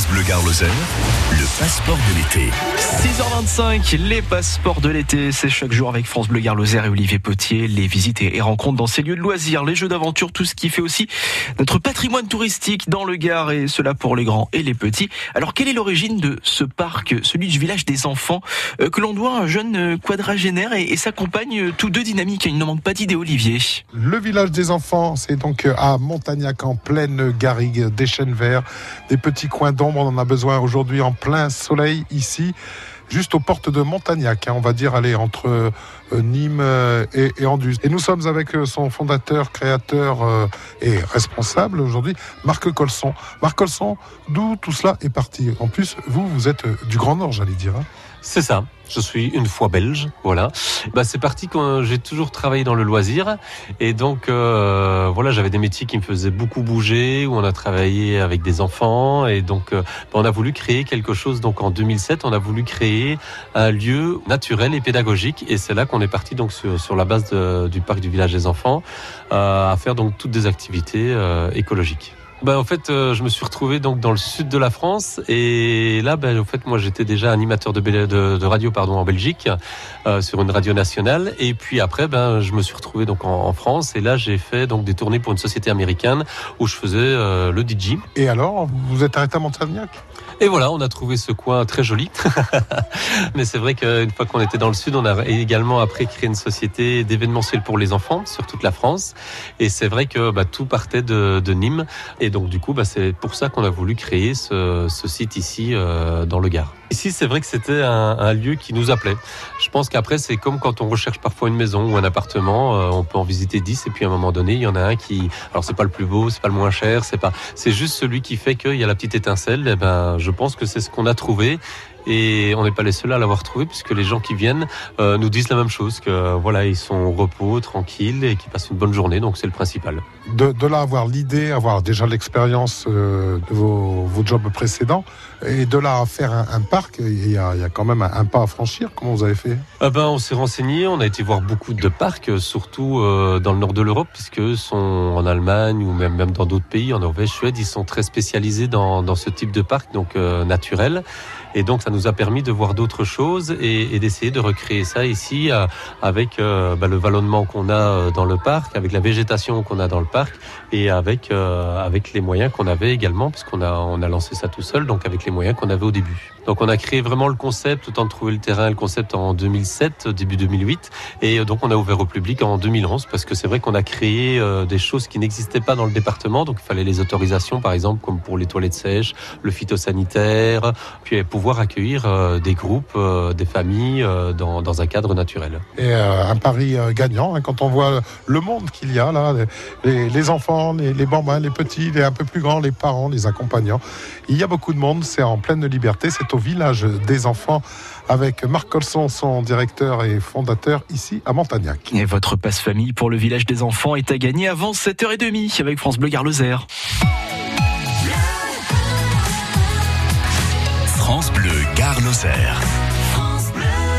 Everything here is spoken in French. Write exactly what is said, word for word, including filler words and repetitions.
France Bleu Gard Lozère, le Passeport de l'été. six heures vingt-cinq, les Passeports de l'été, c'est chaque jour avec France Bleu Gard Lozère et Olivier Potier, les visites et rencontres dans ces lieux de loisirs, les jeux d'aventure, tout ce qui fait aussi notre patrimoine touristique dans le Gard, et cela pour les grands et les petits. Alors quelle est l'origine de ce parc, celui du village des enfants, que l'on doit à un jeune quadragénaire et, et s'accompagne tous deux dynamiques? Il ne manque pas d'idées, Olivier. Le village des enfants, c'est donc à Montagnac, en pleine Garrigue, des chênes verts, des petits coins d'ombre, on en a besoin aujourd'hui en plein soleil ici, juste aux portes de Montagnac, hein, on va dire, allez, entre euh, Nîmes euh, et, et Anduze. Et nous sommes avec euh, son fondateur, créateur euh, et responsable aujourd'hui, Marc Colson. Marc Colson, d'où tout cela est parti? En plus, vous, vous êtes euh, du Grand Nord, j'allais dire. Hein. C'est ça, je suis une fois belge, voilà. Bah, c'est parti quand j'ai toujours travaillé dans le loisir, et donc euh, voilà, j'avais des métiers qui me faisaient beaucoup bouger, où on a travaillé avec des enfants, et donc euh, on a voulu créer quelque chose. Donc en deux mille sept, on a voulu créer un lieu naturel et pédagogique, et c'est là qu'on est parti donc sur, sur la base de, du parc du village des enfants, euh, à faire donc toutes des activités euh, écologiques. Ben, en fait, euh, je me suis retrouvé donc dans le sud de la France, et là, ben, en fait, moi, j'étais déjà animateur de, de, de radio, pardon, en Belgique, euh, sur une radio nationale. Et puis après, ben, je me suis retrouvé donc en, en France, et là, j'ai fait donc des tournées pour une société américaine où je faisais euh, le D J. Et alors, vous êtes arrêté à Montsavignac? Et voilà, on a trouvé ce coin très joli. Mais c'est vrai qu'une fois qu'on était dans le sud, on a également après créé une société d'événementiel pour les enfants sur toute la France. Et c'est vrai que bah, tout partait de, de Nîmes. Et donc du coup, bah, c'est pour ça qu'on a voulu créer ce, ce site ici euh, dans le Gard. Ici, c'est vrai que c'était un, un lieu qui nous appelait. Je pense qu'après, c'est comme quand on recherche parfois une maison ou un appartement, euh, on peut en visiter dix, et puis à un moment donné, il y en a un qui... Alors, c'est pas le plus beau, c'est pas le moins cher, c'est pas... C'est juste celui qui fait qu'il y a la petite étincelle. Et ben, je pense que c'est ce qu'on a trouvé. Et on n'est pas les seuls à l'avoir trouvé, puisque les gens qui viennent euh, nous disent la même chose, que euh, voilà, ils sont au repos, tranquilles, et qu'ils passent une bonne journée, donc c'est le principal. De, de là, avoir l'idée, avoir déjà l'expérience euh, de vos, vos jobs précédents, et de là à faire un, un parc, il y a, il y a quand même un, un pas à franchir. Comment vous avez fait? euh ben, On s'est renseigné, on a été voir beaucoup de parcs, surtout euh, dans le nord de l'Europe, puisque sont en Allemagne ou même, même dans d'autres pays, en Norvège, Suède, ils sont très spécialisés dans, dans ce type de parc, donc euh, naturel. Et donc, ça nous a permis de voir d'autres choses et, et d'essayer de recréer ça ici euh, avec euh, bah, le vallonnement qu'on a dans le parc, avec la végétation qu'on a dans le parc, et avec euh, avec les moyens qu'on avait également, puisqu'on a on a lancé ça tout seul, donc avec les moyens qu'on avait au début. Donc, on a créé vraiment le concept, autant de trouver le terrain, le concept en deux mille sept, début deux mille huit, et donc on a ouvert au public en deux mille onze, parce que c'est vrai qu'on a créé euh, des choses qui n'existaient pas dans le département, donc il fallait les autorisations, par exemple, comme pour les toilettes sèches, le phytosanitaire, puis pour pouvoir accueillir euh, des groupes, euh, des familles euh, dans, dans un cadre naturel. Et euh, un pari euh, gagnant, hein, quand on voit le monde qu'il y a là, les, les enfants, les, les bambins, les petits, les un peu plus grands, les parents, les accompagnants. Il y a beaucoup de monde, c'est en pleine liberté, c'est au village des enfants avec Marc Colson, son directeur et fondateur ici à Montagnac. Et votre passe-famille pour le village des enfants est à gagner avant sept heures trente avec France Bleu Gard Lozère. France Bleu Gard Lozère.